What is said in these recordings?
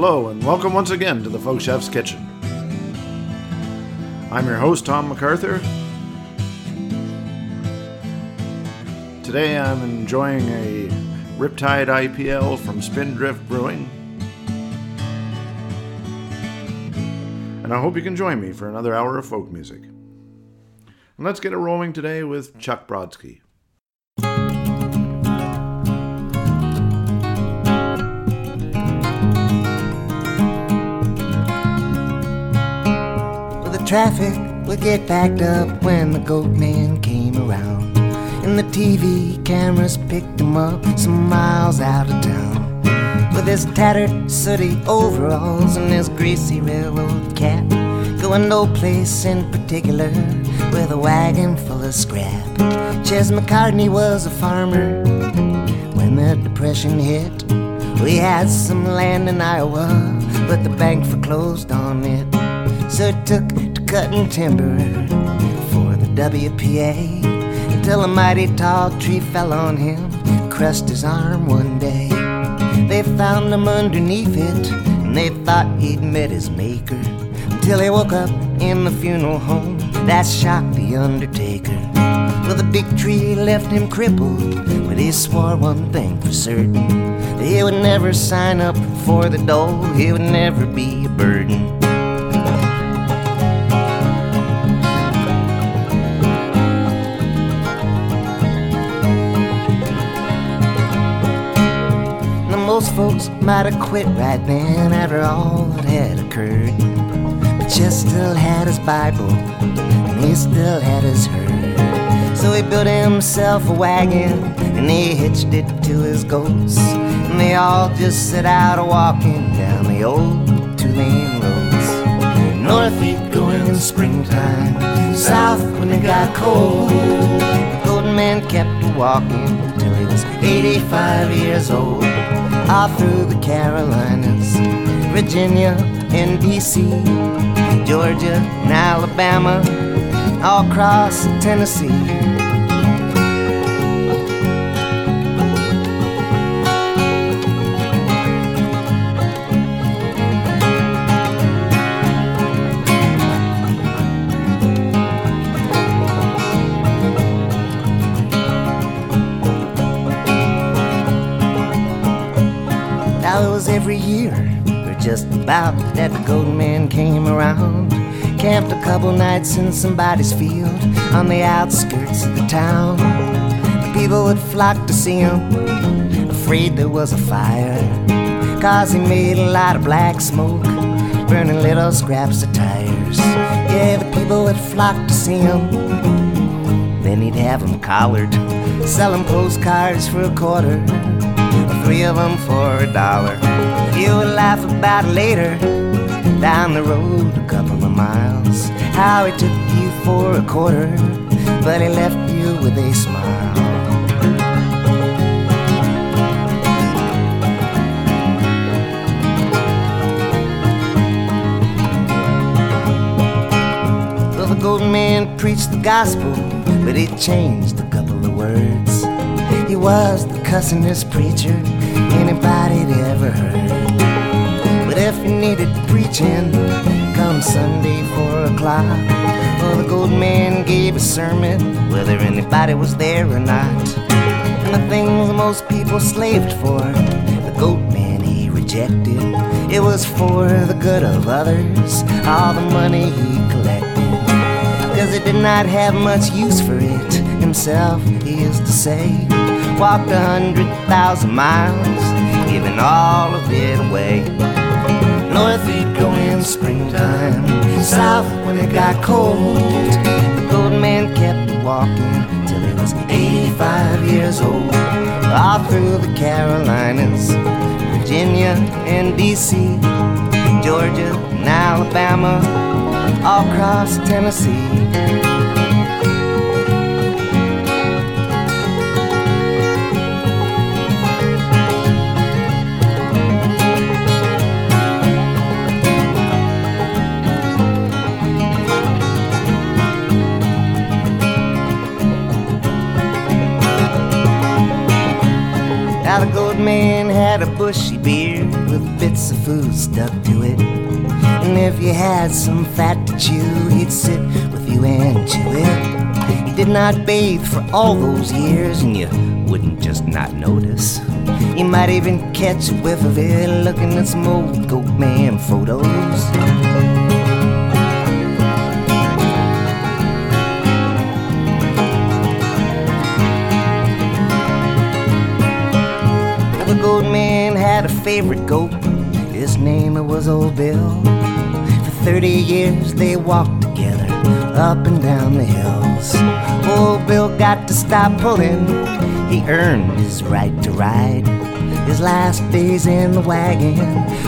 Hello, and welcome once again to the Folk Chef's Kitchen. I'm your host, Tom MacArthur. Today I'm enjoying a Riptide IPL from Spindrift Brewing. And I hope you can join me for another hour of folk music. And let's get it rolling today with Chuck Brodsky. Traffic would get backed up when the goat man came around, and the TV cameras picked him up some miles out of town, with his tattered, sooty overalls and his greasy railroad cap, going no place in particular with a wagon full of scrap. Ches McCartney was a farmer when the Depression hit. We had some land in Iowa, but the bank foreclosed on it, so it took cutting timber for the WPA until a mighty tall tree fell on him, crushed his arm one day. They found him underneath it, and they thought he'd met his maker, until he woke up in the funeral home that shocked the undertaker. Well, the big tree left him crippled, but he swore one thing for certain, that he would never sign up for the dole, he would never be a burden. Most folks might have quit right then after all that had occurred, but Ches still had his Bible, and he still had his herd. So he built himself a wagon, and he hitched it to his goats, and they all just set out a-walking down the old two-lane roads. North he'd go in the springtime, south when it got cold. The golden man kept a-walking till he was 85 years old. All through the Carolinas, Virginia and D.C., Georgia and Alabama, all across Tennessee. Every year, or just about, that the golden man came around, camped a couple nights in somebody's field on the outskirts of the town. The people would flock to see him, afraid there was a fire, 'cause he made a lot of black smoke, burning little scraps of tires. Yeah, the people would flock to see him, then he'd have them collared, selling postcards for a quarter, three of them for $1. You would laugh about it later, down the road a couple of miles, how he took you for a quarter, but he left you with a smile. Well, the golden man preached the gospel, but he changed a couple of words. He was the cussingest preacher anybody'd ever heard. But if you needed preaching, come Sunday 4 o'clock, well, the golden man gave a sermon, whether anybody was there or not. And the things most people slaved for, the goat man he rejected. It was for the good of others, all the money he collected, 'cause he did not have much use for it himself, he used to say. Walked 100,000 miles, giving all of it away. North he'd go in springtime, south when it got cold. The golden man kept walking till he was 85 years old. All through the Carolinas, Virginia and D.C., Georgia and Alabama, all across Tennessee. Now the gold man had a bushy beard with bits of food stuck to it. And if you had some fat to chew, he'd sit with you and chew it. You did not bathe for all those years, and you wouldn't just not notice. You might even catch a whiff of it looking at some old goat man photos. The goat man had a favorite goat. His name was Old Bill. For 30 years they walked together up and down the hills. Old Bill got to stop pulling. He earned his right to ride. His last days in the wagon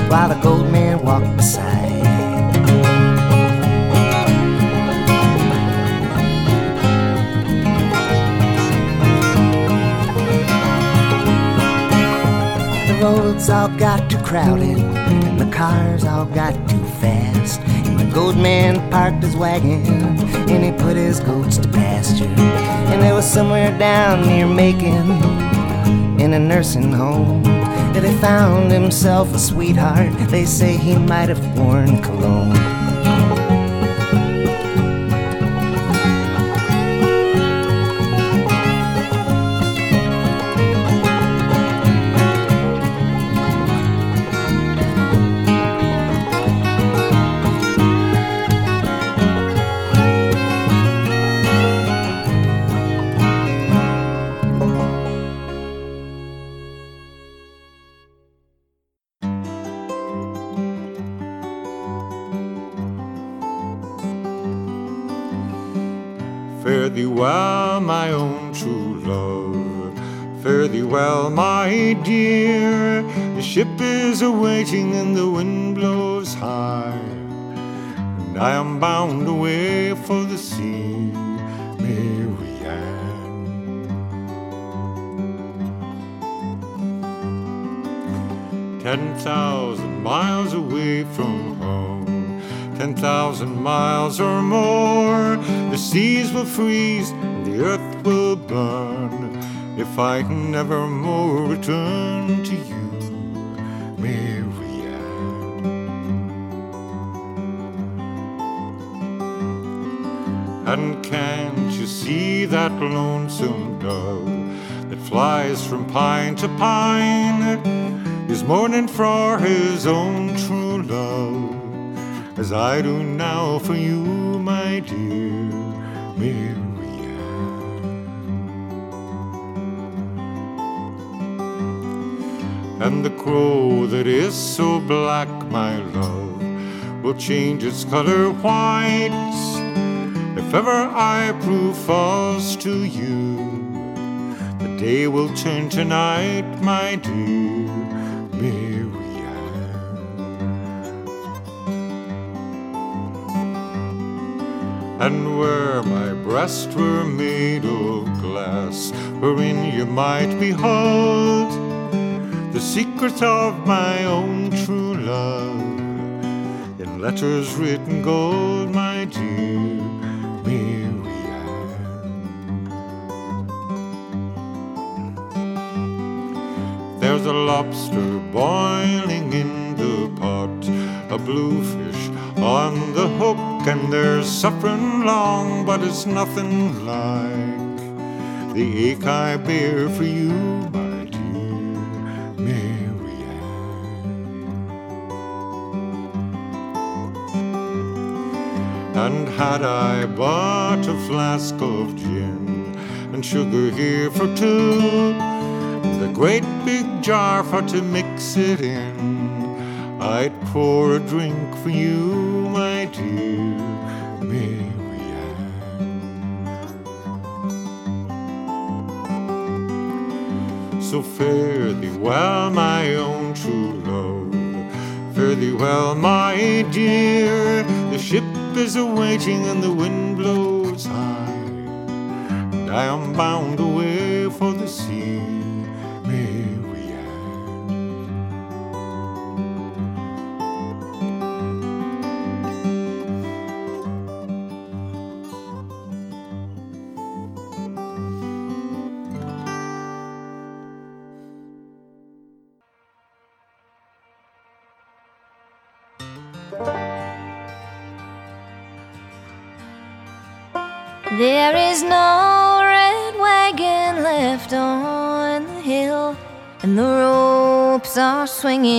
while the goat man walked beside. Roads all got too crowded, and the cars all got too fast. And the goat man parked his wagon, and he put his goats to pasture. And they was somewhere down near Macon, in a nursing home, that he found himself a sweetheart. They say he might have worn cologne. Dear, the ship is awaiting and the wind blows high, and I am bound away for the sea, Mary Ann. 10,000 miles away from home, 10,000 miles or more, the seas will freeze and the earth will burn. If I can never more return to you, Mary Ann. And can't you see that lonesome dove that flies from pine to pine, is mourning for his own true love, as I do now for you, my dear Mary. And the crow that is so black, my love, will change its color white, if ever I prove false to you. The day will turn to night, my dear Mary Ann. And where my breasts were made of glass, wherein you might behold the secret of my own true love, in letters written gold, my dear Mary Ann. There's a lobster boiling in the pot, a bluefish on the hook, and there's suffering long, but it's nothing like the ache I bear for you, Mary Ann. And had I bought a flask of gin and sugar here for two, and a great big jar for to mix it in, I'd pour a drink for you, my dear Mary. So fare thee well, my own true love, fare thee well, my dear. The ship is awaiting and the wind blows high, and I am bound away for the sea, Mary There is no red wagon left on the hill, and the ropes are swinging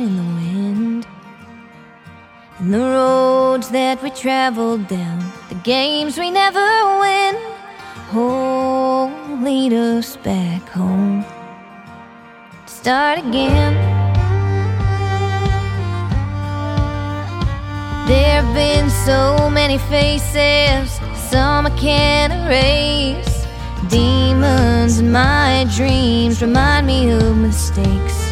in the wind. And the roads that we traveled down, the games we never win, oh, lead us back home to start again. There have been so many faces, some I can't erase. Demons in my dreams remind me of mistakes.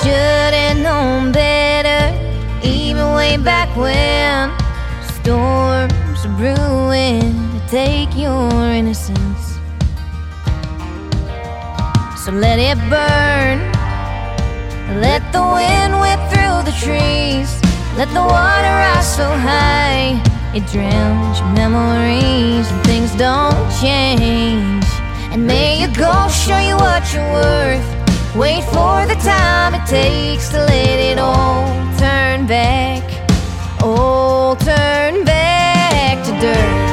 Should've known better, even way back when. Storms are brewing to take your innocence, so let it burn. Let the wind whip through the trees. Let the water rise so high it drowns your memories, and things don't change. And may your goal show you what you're worth. Wait for the time it takes to let it all turn back. All turn back to dirt.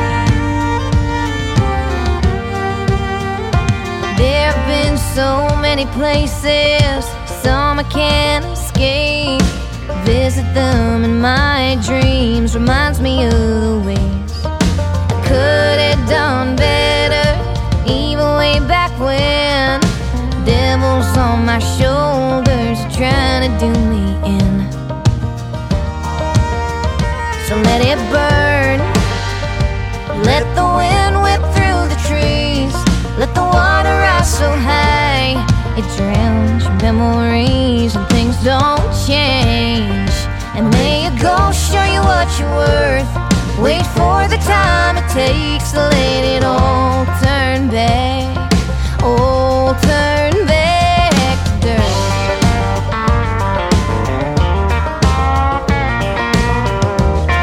There have been so many places, some I can't escape. Visit them in my dreams reminds me of the ways I could have done better, even way back when. Devils on my shoulders are trying to do me in, so let it burn. Let the wind whip through the trees. Let the water rise so high it drowns your memories, and things don't change. And may your goal show you what you're worth. Wait for the time it takes to let it all turn back. All turn back to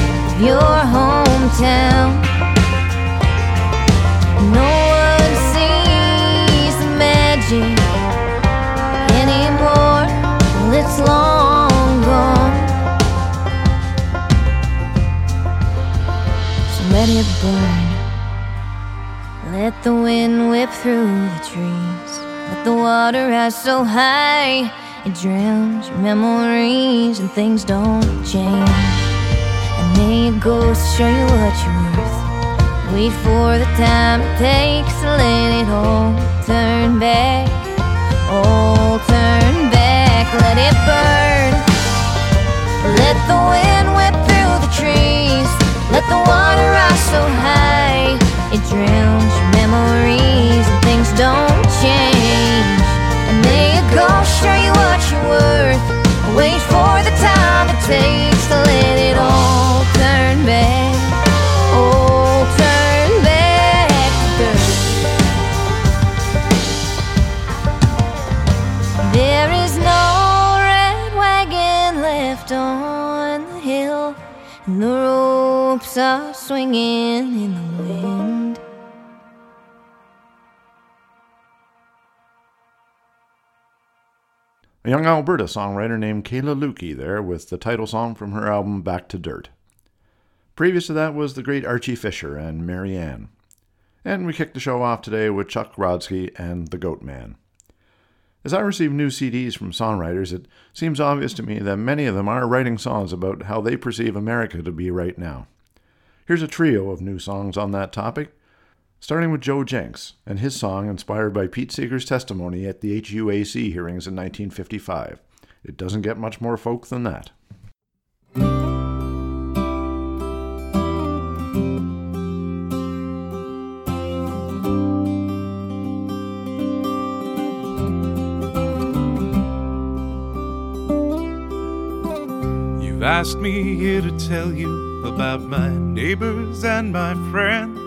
burn. Let the wind whip through the trees. Let the water rise so high it drowns your memories, and things don't change. And may your ghost show you what you're worth. Wait for the time it takes to let it all turn back. All turn back. Let it burn. Let the wind whip through the trees. Let the water rise so high it drowns your memories, and things don't change. And may your goal show you what you're worth. Wait for the time it takes to let it all turn back. All turn back to dirt. There is no red wagon left on the hill, and the ropes are swinging in the wind. A young Alberta songwriter named Kayla Luky there with the title song from her album Back to Dirt. Previous to that was the great Archie Fisher and Mary Ann. And we kicked the show off today with Chuck Brodsky and The Goat Man. As I receive new CDs from songwriters, it seems obvious to me that many of them are writing songs about how they perceive America to be right now. Here's a trio of new songs on that topic, starting with Joe Jencks and his song inspired by Pete Seeger's testimony at the HUAC hearings in 1955. It doesn't get much more folk than that. You've asked me here to tell you about my neighbors and my friends,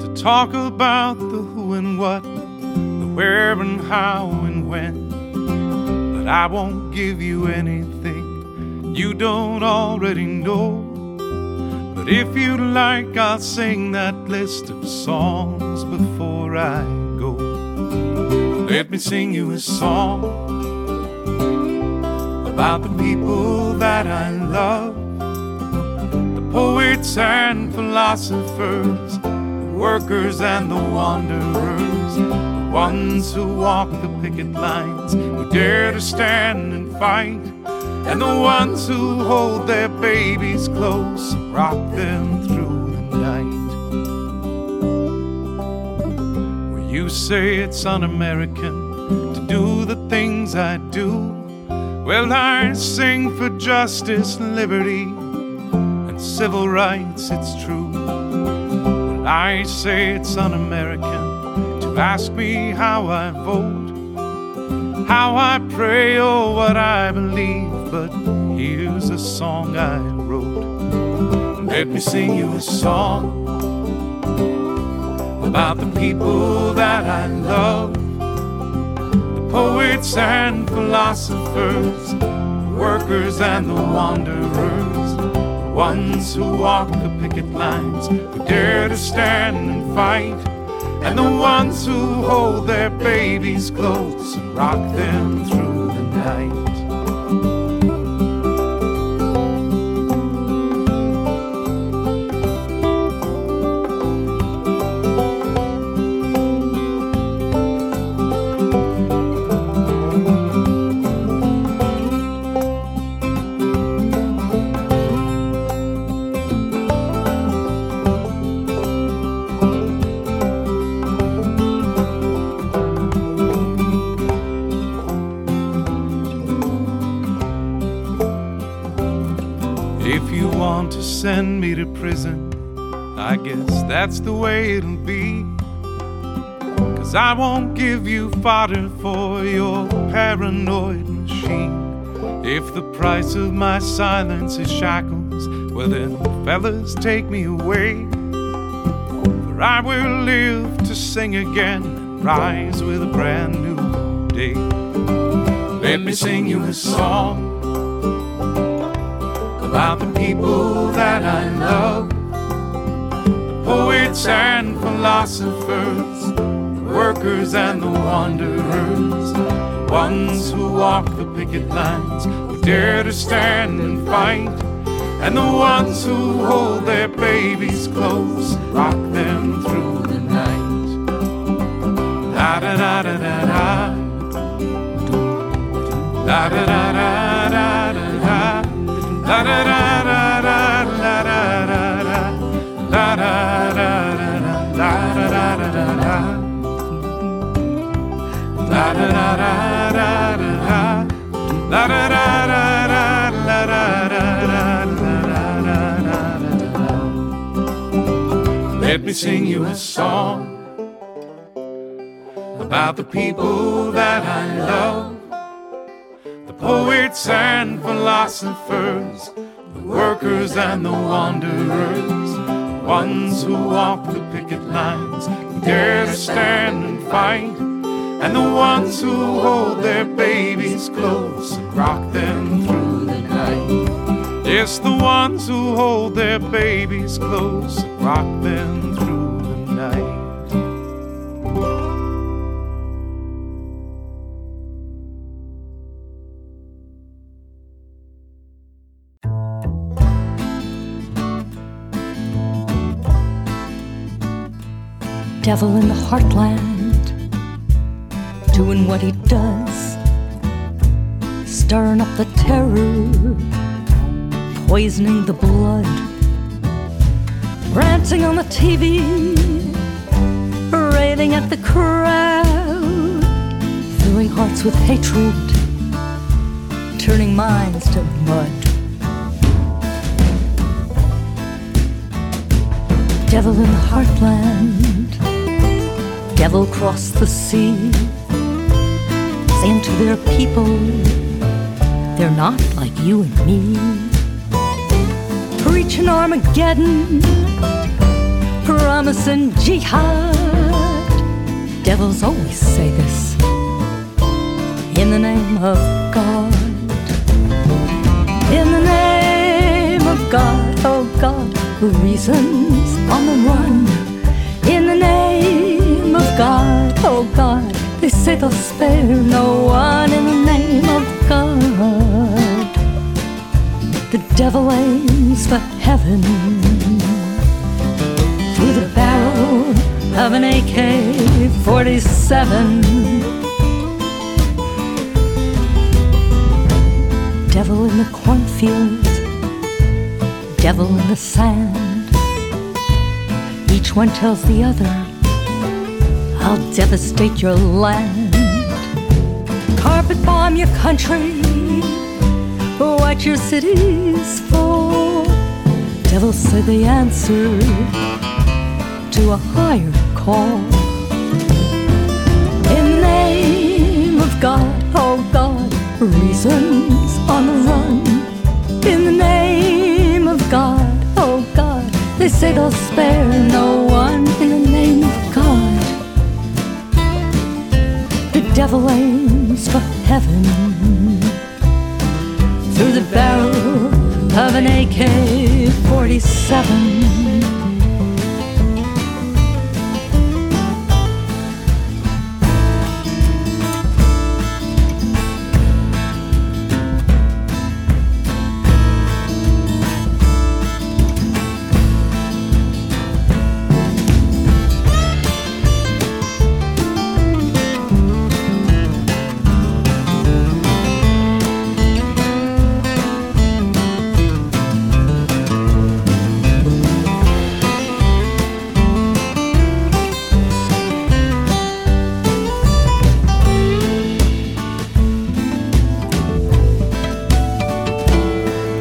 to talk about the who and what, the where and how and when. But but I won't give you anything you don't already know. But if you'd like, I'll sing that list of songs before I go. Let me sing you a song about the people that I love, the poets and philosophers, the workers and the wanderers, the ones who walk the picket lines, who dare to stand and fight, and the ones who hold their babies close and rock them through the night. Well, you say it's un-American to do the things I do. Well, I sing for justice and liberty and civil rights, it's true. Well, I say it's un-American to ask me how I vote, how I pray, or what I believe. But here's a song I wrote. Let me sing you a song about the people that I love, the poets and philosophers, the workers and the wanderers, the ones who walk the picket lines, who dare to stand and fight, and the ones who hold their babies close and rock them through the night. Send me to prison, I guess that's the way it'll be, 'cause I won't give you fodder for your paranoid machine. If the price of my silence is shackles, well then fellas take me away, for I will live to sing again and rise with a brand new day. Let me sing you a song about the people that I love, the poets and philosophers, the workers and the wanderers, the ones who walk the picket lines, who dare to stand and fight, and the ones who hold their babies close, rock them through the night. Da da da da da da, da da da da da da. La da da da da da da da da da da da da da da. Let me sing you a song about the people that I love, poets and philosophers, the workers and the wanderers, the ones who walk the picket lines, who dare to stand and fight, and the ones who hold their babies close and rock them through the night. Yes, the ones who hold their babies close and rock them through the night. Devil in the heartland, doing what he does, stirring up the terror, poisoning the blood, ranting on the TV, railing at the crowd, filling hearts with hatred, turning minds to mud. Devil in the heartland, devil crossed the sea, saying to their people, they're not like you and me. Preaching Armageddon, promising jihad. Devils always say this, in the name of God. In the name of God, oh God, who reasons on the run. In the name of God, oh God, they say they'll spare no one. In the name of God, the devil aims for heaven through the barrel of an AK-47. Devil in the cornfield, devil in the sand. Each one tells the other, I'll devastate your land. Carpet bomb your country, watch your cities fall. Devils say they answer to a higher call. In the name of God, oh God, reason's on the run. In the name of God, oh God, they say they'll spare no one. In the name of God, the devil aims for heaven through the barrel of an AK-47.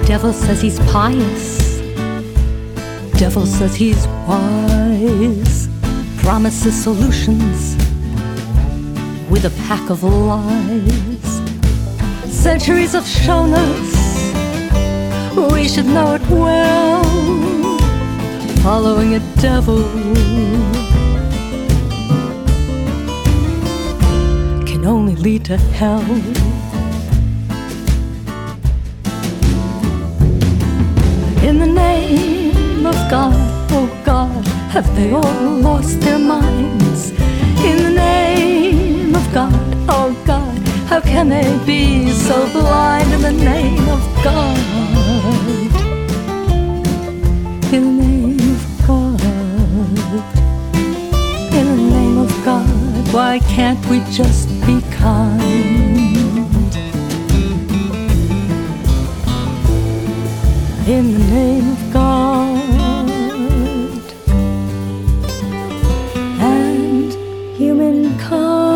Devil says he's pious, devil says he's wise, promises solutions with a pack of lies. Centuries have shown us, we should know it well, following a devil can only lead to hell. In the name of God, oh God, have they all lost their minds? In the name of God, oh God, how can they be so blind? In the name of God, in the name of God, in the name of God, why can't we just be kind? In the name of God and humankind.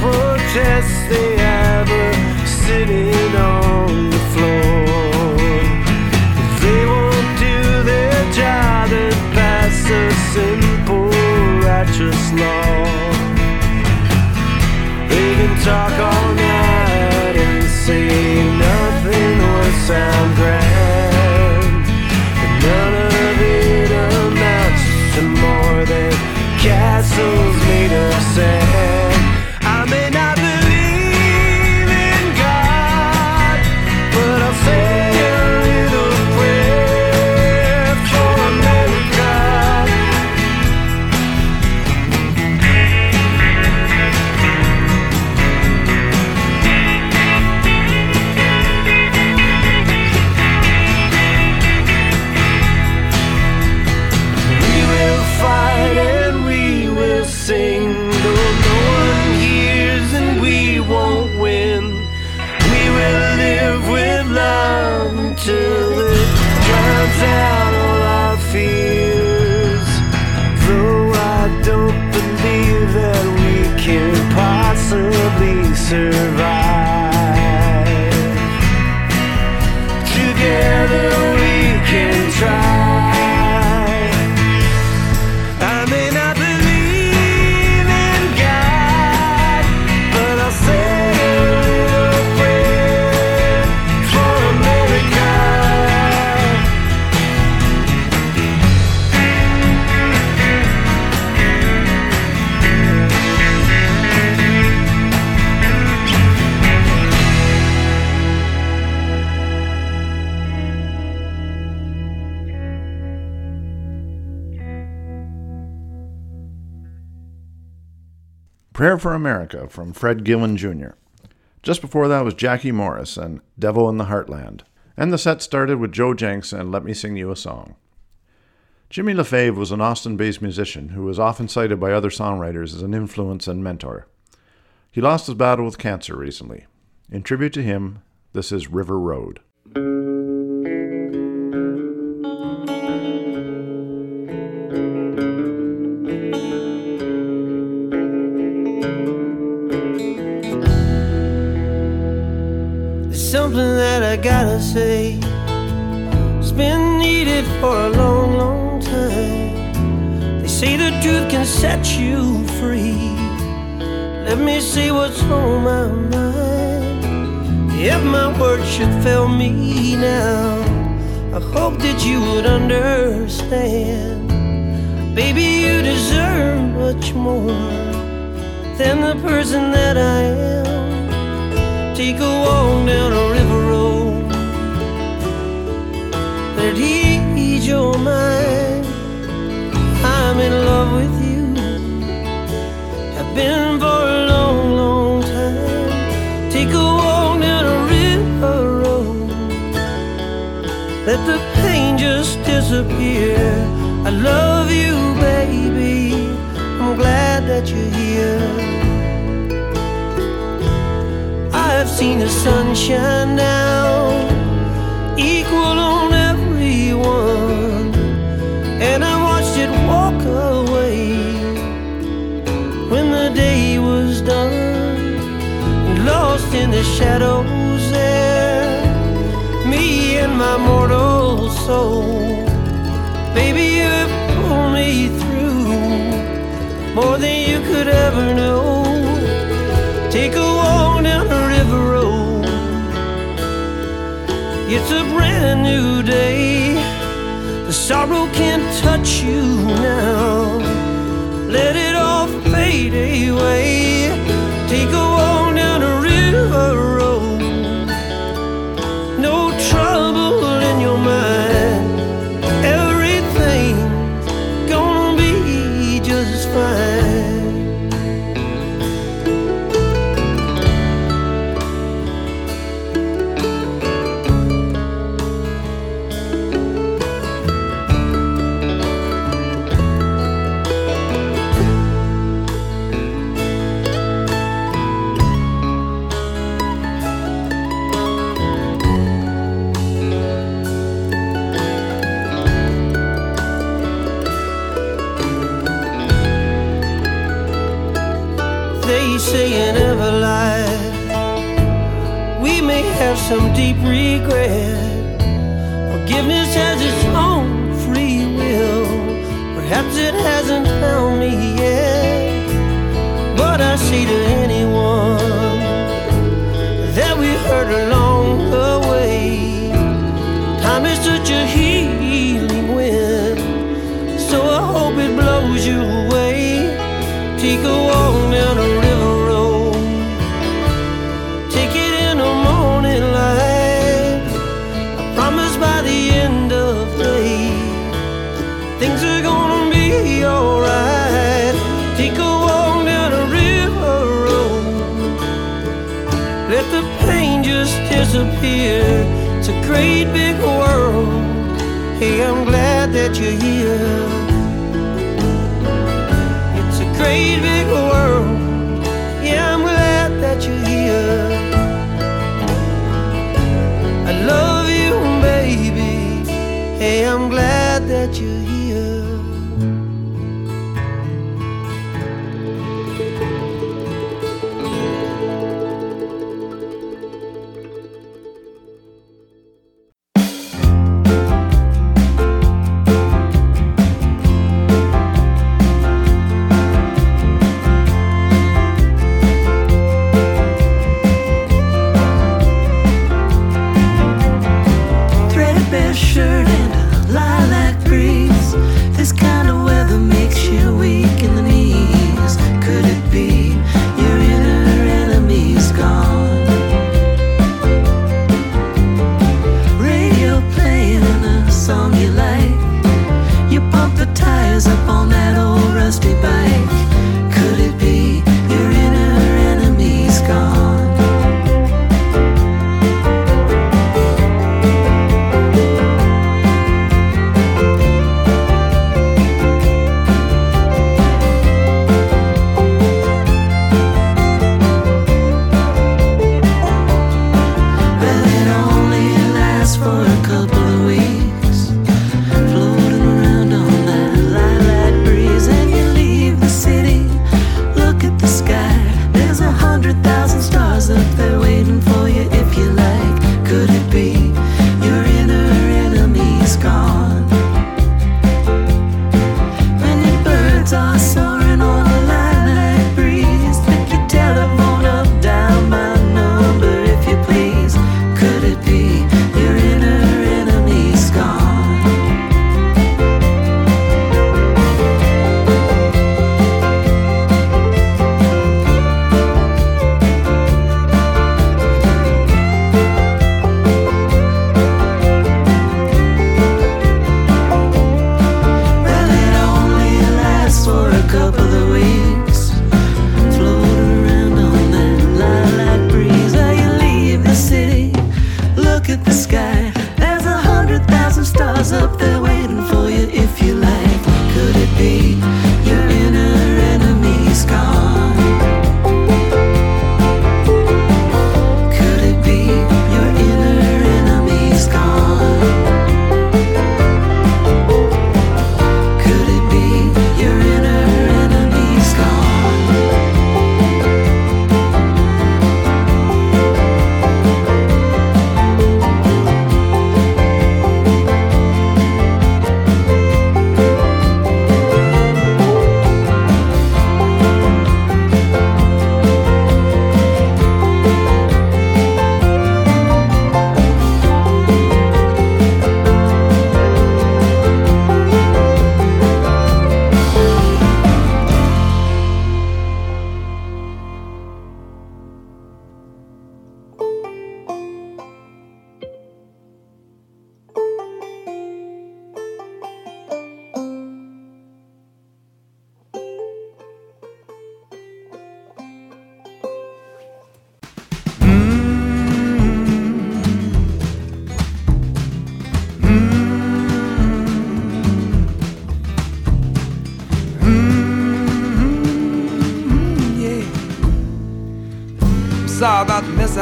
Protest, they have a sitting on the survive. Together we can try. I may not believe in God, but I'll say a little prayer for Prayer for America from Fred Gillen Jr. Just before that was Jackie Morris and Devil in the Heartland. And the set started with Joe Jencks and Let Me Sing You a Song. Jimmy LaFave was an Austin-based musician who was often cited by other songwriters as an influence and mentor. He lost his battle with cancer recently. In tribute to him, this is River Road. Something that I gotta say, it's been needed for a long, long time. They say the truth can set you free. Let me see what's on my mind. If my words should fail me now, I hope that you would understand. Baby, you deserve much more than the person that I am. Take a walk down a river road, let it ease your mind. I'm in love with you, I've been for a long, long time. Take a walk down a river road, let the pain just disappear. I love you, baby, I'm glad that you're here. I've seen the sun shine down, equal on everyone, and I watched it walk away when the day was done. Lost in the shadows there, me and my mortal soul. Baby, you pulled me through more than you could ever know. Take a walk down the river road, it's a brand new day. The sorrow can't touch you now, let it all fade away. Take a walk down the river road, no trouble in your mind. Everything's gonna be just fine. Some deep regret, forgiveness has its own free will. Perhaps it hasn't found me yet, but I say to anyone that we hurt along the way, time is such a healing wind, so I hope it blows you away. Take a walk down the river road, take it in the morning light. I promise by the end of day, things are gonna be alright. Take a walk down a river road, let the pain just disappear. It's a great big world, hey, I'm glad that you're here. It's a great big world, yeah, I'm glad that you're here. I love you, baby, hey, I'm glad that you're here. your shirt and lilac breeze. This kind of weather makes you weak in the knees. Could it be your inner enemy's gone? Radio playing a song you like. You pump the tires up on that old rusty bike. Could it be your inner enemy's gone?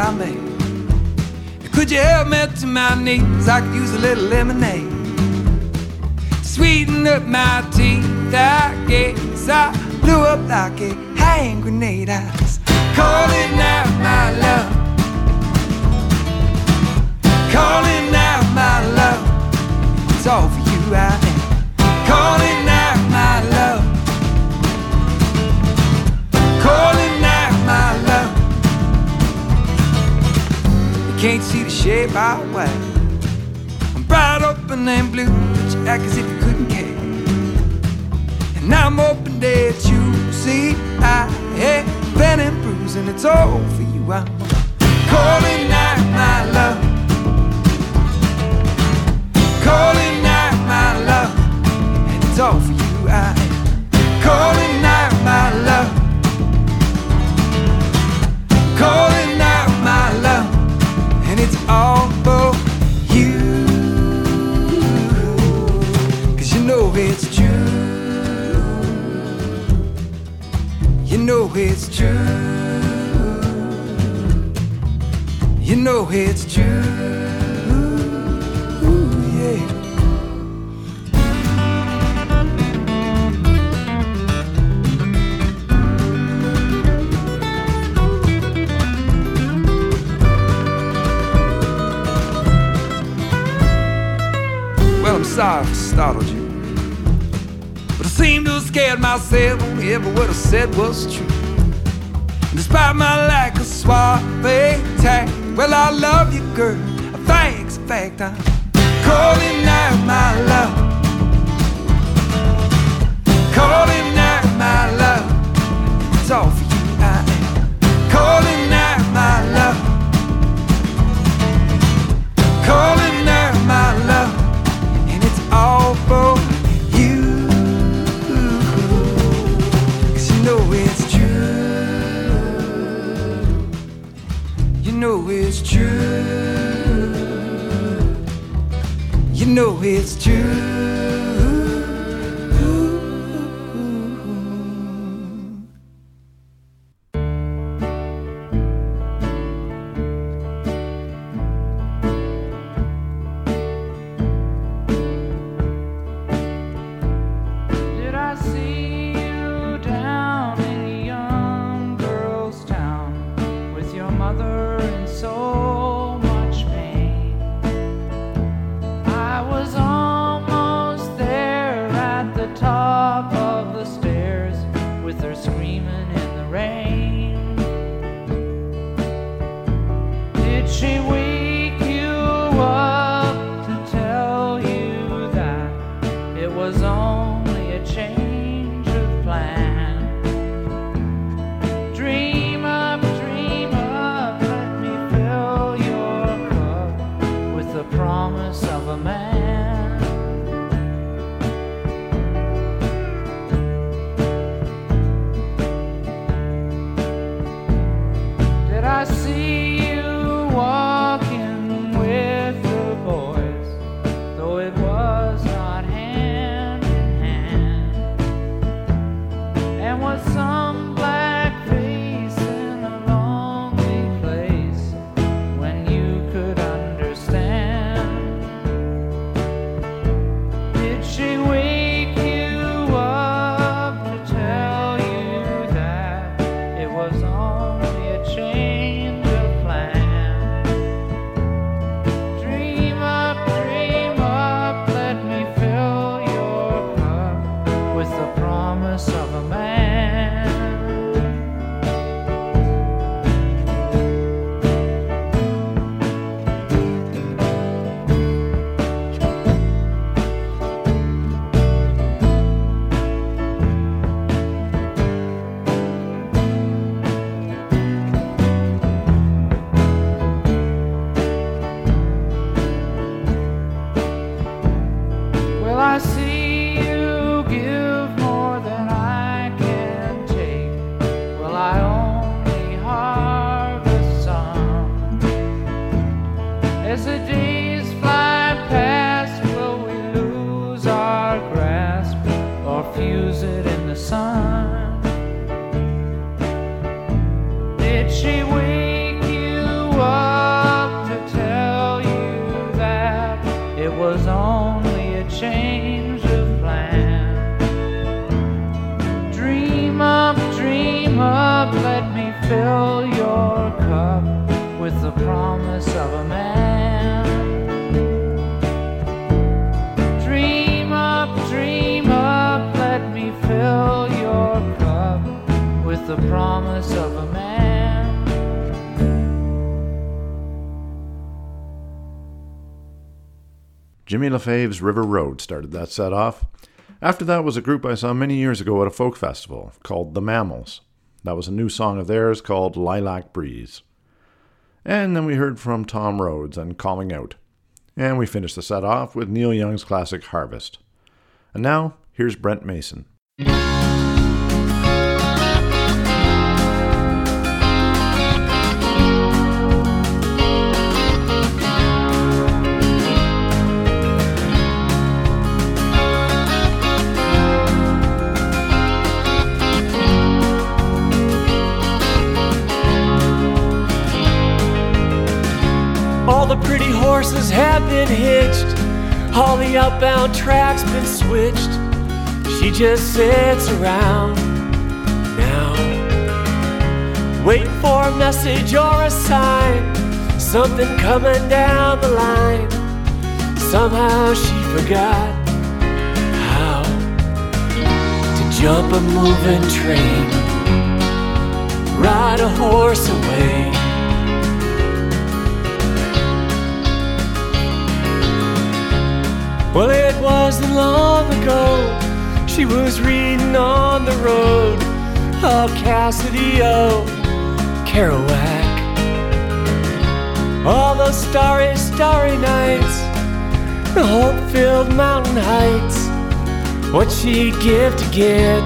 I made. Could you help me to my knees? I could use a little lemonade, sweeten up my teeth. I guess I blew up like a hand grenade. I was calling out my love, calling out my love. It's all for you. I am calling out my love, calling out my love. Can't see the shape I wear. I'm bright open and blue, but you act as if you couldn't care. And I'm open that you see I have been and bruised, and it's all for you. I'm calling out my love, calling out my love, and it's all for you. I am calling out my love, calling out my love. It's all for you, 'cause you know it's true, you know it's true, you know it's true, yeah. I'm sorry if I startled you, but I seem to have scared myself. Only ever what I said was true. And despite my lack of suave tact, well, I love you, girl. Thanks, in fact, I'm calling out my love, calling out my love. It's all for you, I am calling out my love, calling out my love, and it's all for you, 'cause you know it's true, you know it's true. You know it's true. Did I see you down in the young girl's town with your mother and soul? Jimmy LaFave's River Road started that set off. After that was a group I saw many years ago at a folk festival called The Mammals. That was a new song of theirs called Lilac Breeze. And then we heard from Tom Rhodes and Calling Out. And we finished the set off with Neil Young's classic Harvest. And now, here's Brent Mason. Horses have been hitched, all the outbound track's been switched. She just sits around now, waiting for a message or a sign, something coming down the line. Somehow she forgot how to jump a moving train, ride a horse away. Well, it wasn't long ago, she was reading on the road of Cassidy, oh, Kerouac. All those starry, starry nights, the hope-filled mountain heights, what she'd give to get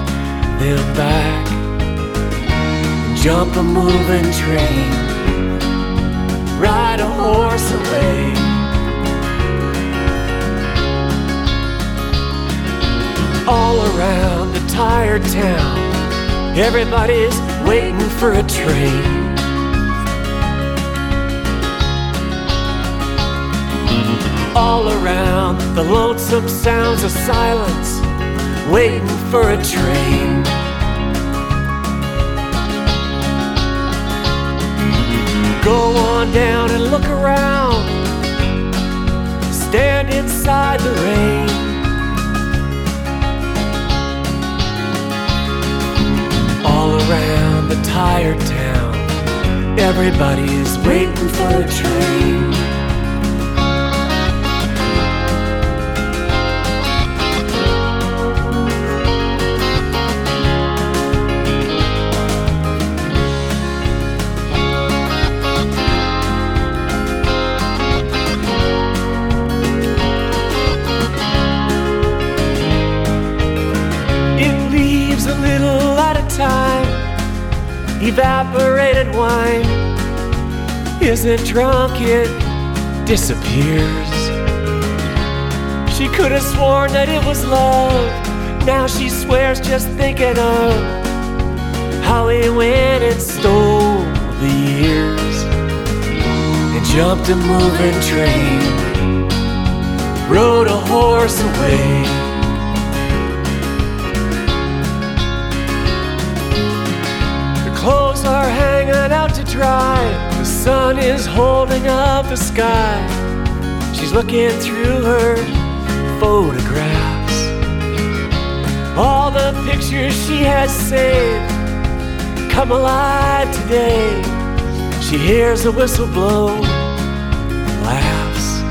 them back. Jump a moving train, ride a horse away. All around the tired town, everybody's waiting for a train. All around the lonesome sounds of silence, waiting for a train. Go on down and look around, stand inside the rain. All around the tired town, everybody is waiting for a train. Evaporated wine isn't drunk, it disappears. She could have sworn that it was love, now she swears just thinking of how he went and stole the years. And jumped a moving train, rode a horse away. Clothes are hanging out to dry, the sun is holding up the sky. She's looking through her photographs, all the pictures she has saved come alive today. She hears a whistle blow, laughs,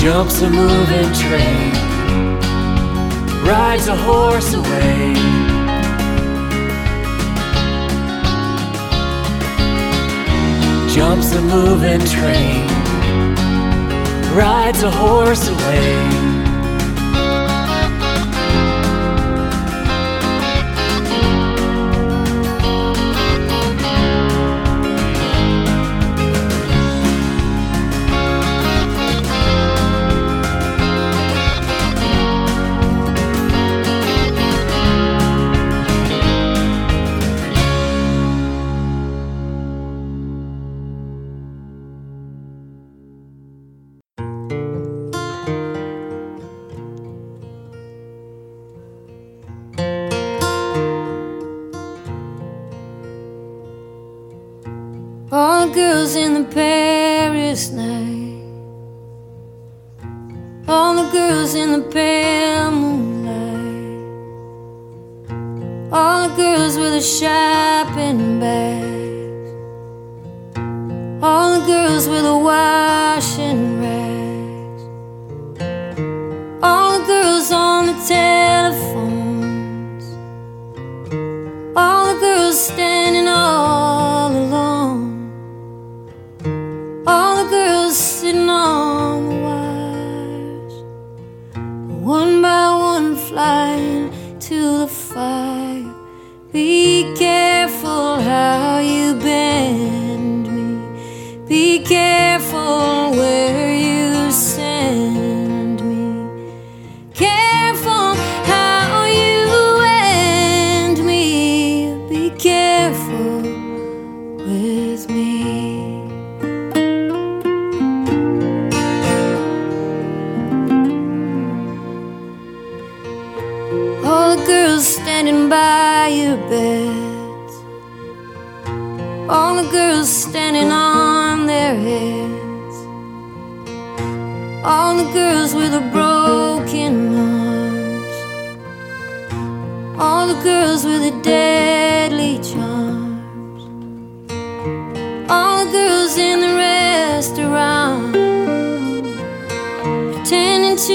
jumps a moving train, rides a horse away. Jumps a moving train, rides a horse away. To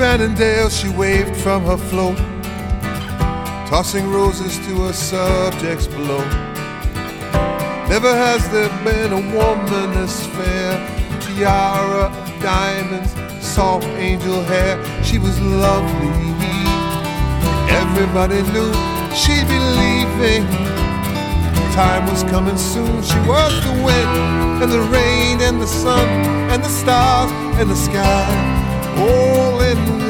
Annandale, she waved from her float, tossing roses to her subjects below. Never has there been a woman as fair, tiara of diamonds, soft angel hair. She was lovely, everybody knew she'd be leaving. Time was coming soon. She was the wind and the rain and the sun and the stars and the sky, all in one.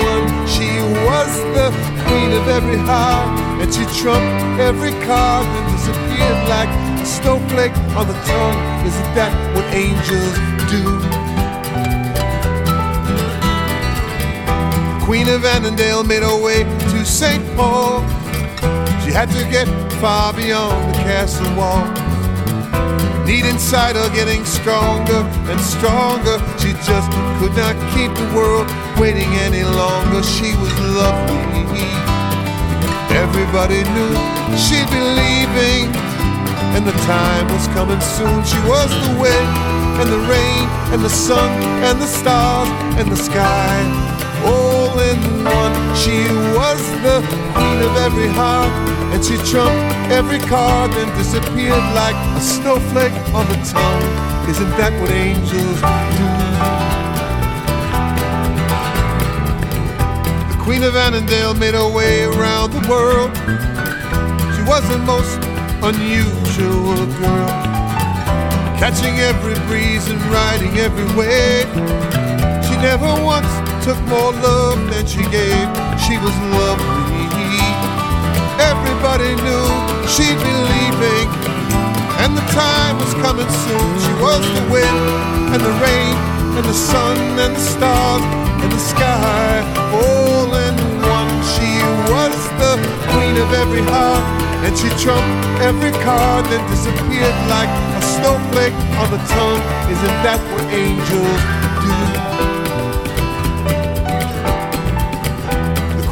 She was the queen of every heart, and she trumped every card and disappeared like a snowflake on the tongue. Isn't that what angels do? The Queen of Annandale made her way to St. Paul. She had to get far beyond the castle wall. Deep inside her, getting stronger and stronger. She just could not keep the world waiting any longer. She was lovely, everybody knew she'd be leaving, and the time was coming soon. She was the wind and the rain and the sun and the stars and the sky, all in one. She was the queen of every heart, and she trumped every card and disappeared like a snowflake on the tongue. Isn't that what angels do? The Queen of Annandale made her way around the world. She was the most unusual girl, catching every breeze and riding every wave. She never once took more love than she gave. She was lovely, everybody knew she'd be leaving, and the time was coming soon. She was the wind and the rain and the sun and the stars and the sky, all in one. She was the queen of every heart, and she trumped every card and disappeared like a snowflake on the tongue. Isn't that what angels do?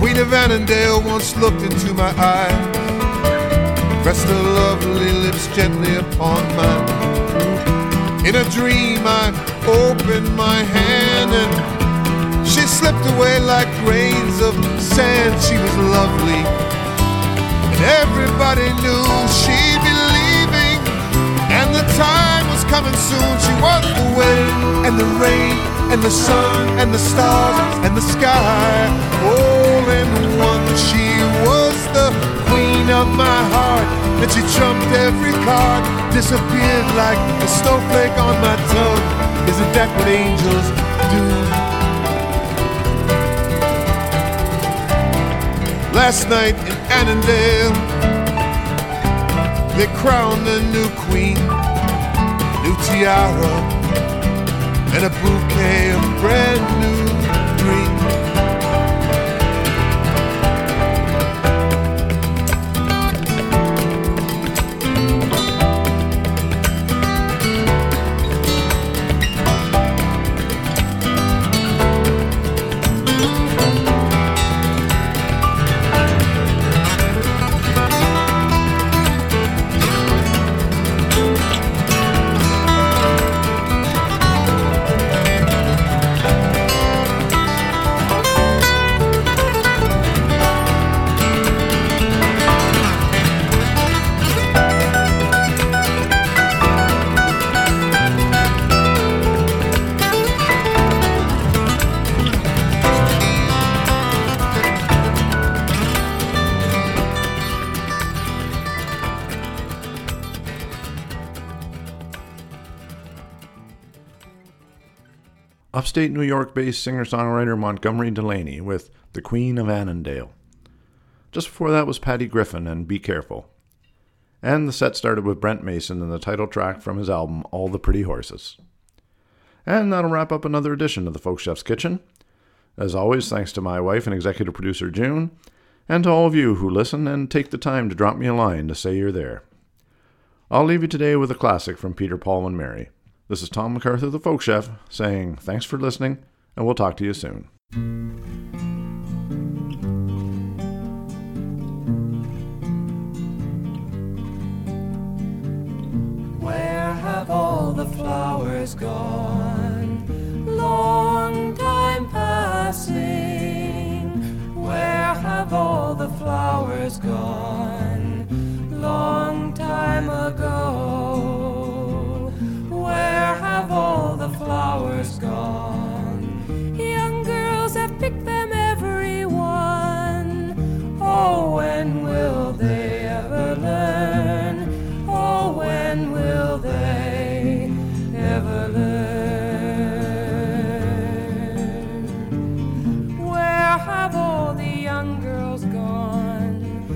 Queen of Annandale once looked into my eyes, pressed her lovely lips gently upon mine. In a dream I opened my hand and she slipped away like grains of sand. She was lovely and everybody knew she'd be leaving, and the time was coming soon. She walked away, and the rain and the sun and the stars and the sky all in one. She was the queen of my heart, and she trumped every card, disappeared like a snowflake on my tongue. Isn't that what angels do? Last night in Annandale, they crowned a new queen, new tiara, and a bouquet of brand new dreams. Upstate New York-based singer-songwriter Montgomery Delaney with The Queen of Annandale. Just before that was Patty Griffin and Be Careful. And the set started with Brent Mason and the title track from his album All the Pretty Horses. And that'll wrap up another edition of the Folk Chef's Kitchen. As always, thanks to my wife and executive producer June, and to all of you who listen and take the time to drop me a line to say you're there. I'll leave you today with a classic from Peter, Paul and Mary. This is Tom MacArthur, the Folk Chef, saying thanks for listening, and we'll talk to you soon. Where have all the flowers gone? Long time passing. Where have all the flowers gone? Long time ago. Where have all the flowers gone? Young girls have picked them, every one. Oh, when will they ever learn? Oh, when will they ever learn? Where have all the young girls gone?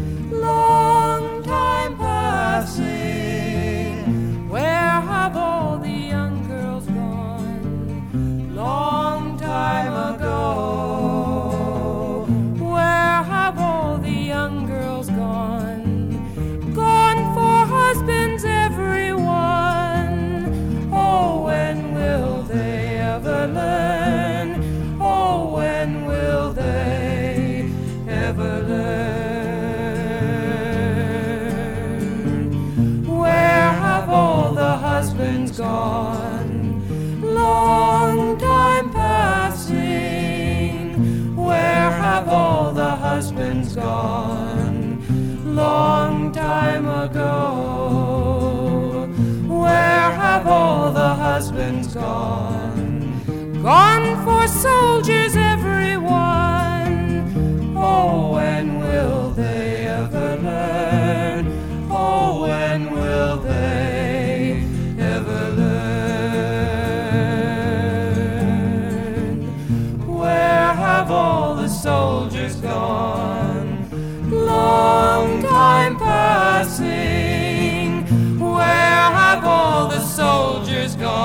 Long time passing. Where have all long time ago, where have all the young girls gone? Gone for husbands, everyone. Oh, when will they ever learn? Oh, when will they ever learn? Where have all the husbands gone? Long time passing. Where have all the husbands gone? Long time ago. Where have all the husbands gone? Gone for soldiers, everyone. Oh, when will they ever learn? Oh, when will they ever learn? All the soldiers gone, long time passing. Where have all the soldiers gone?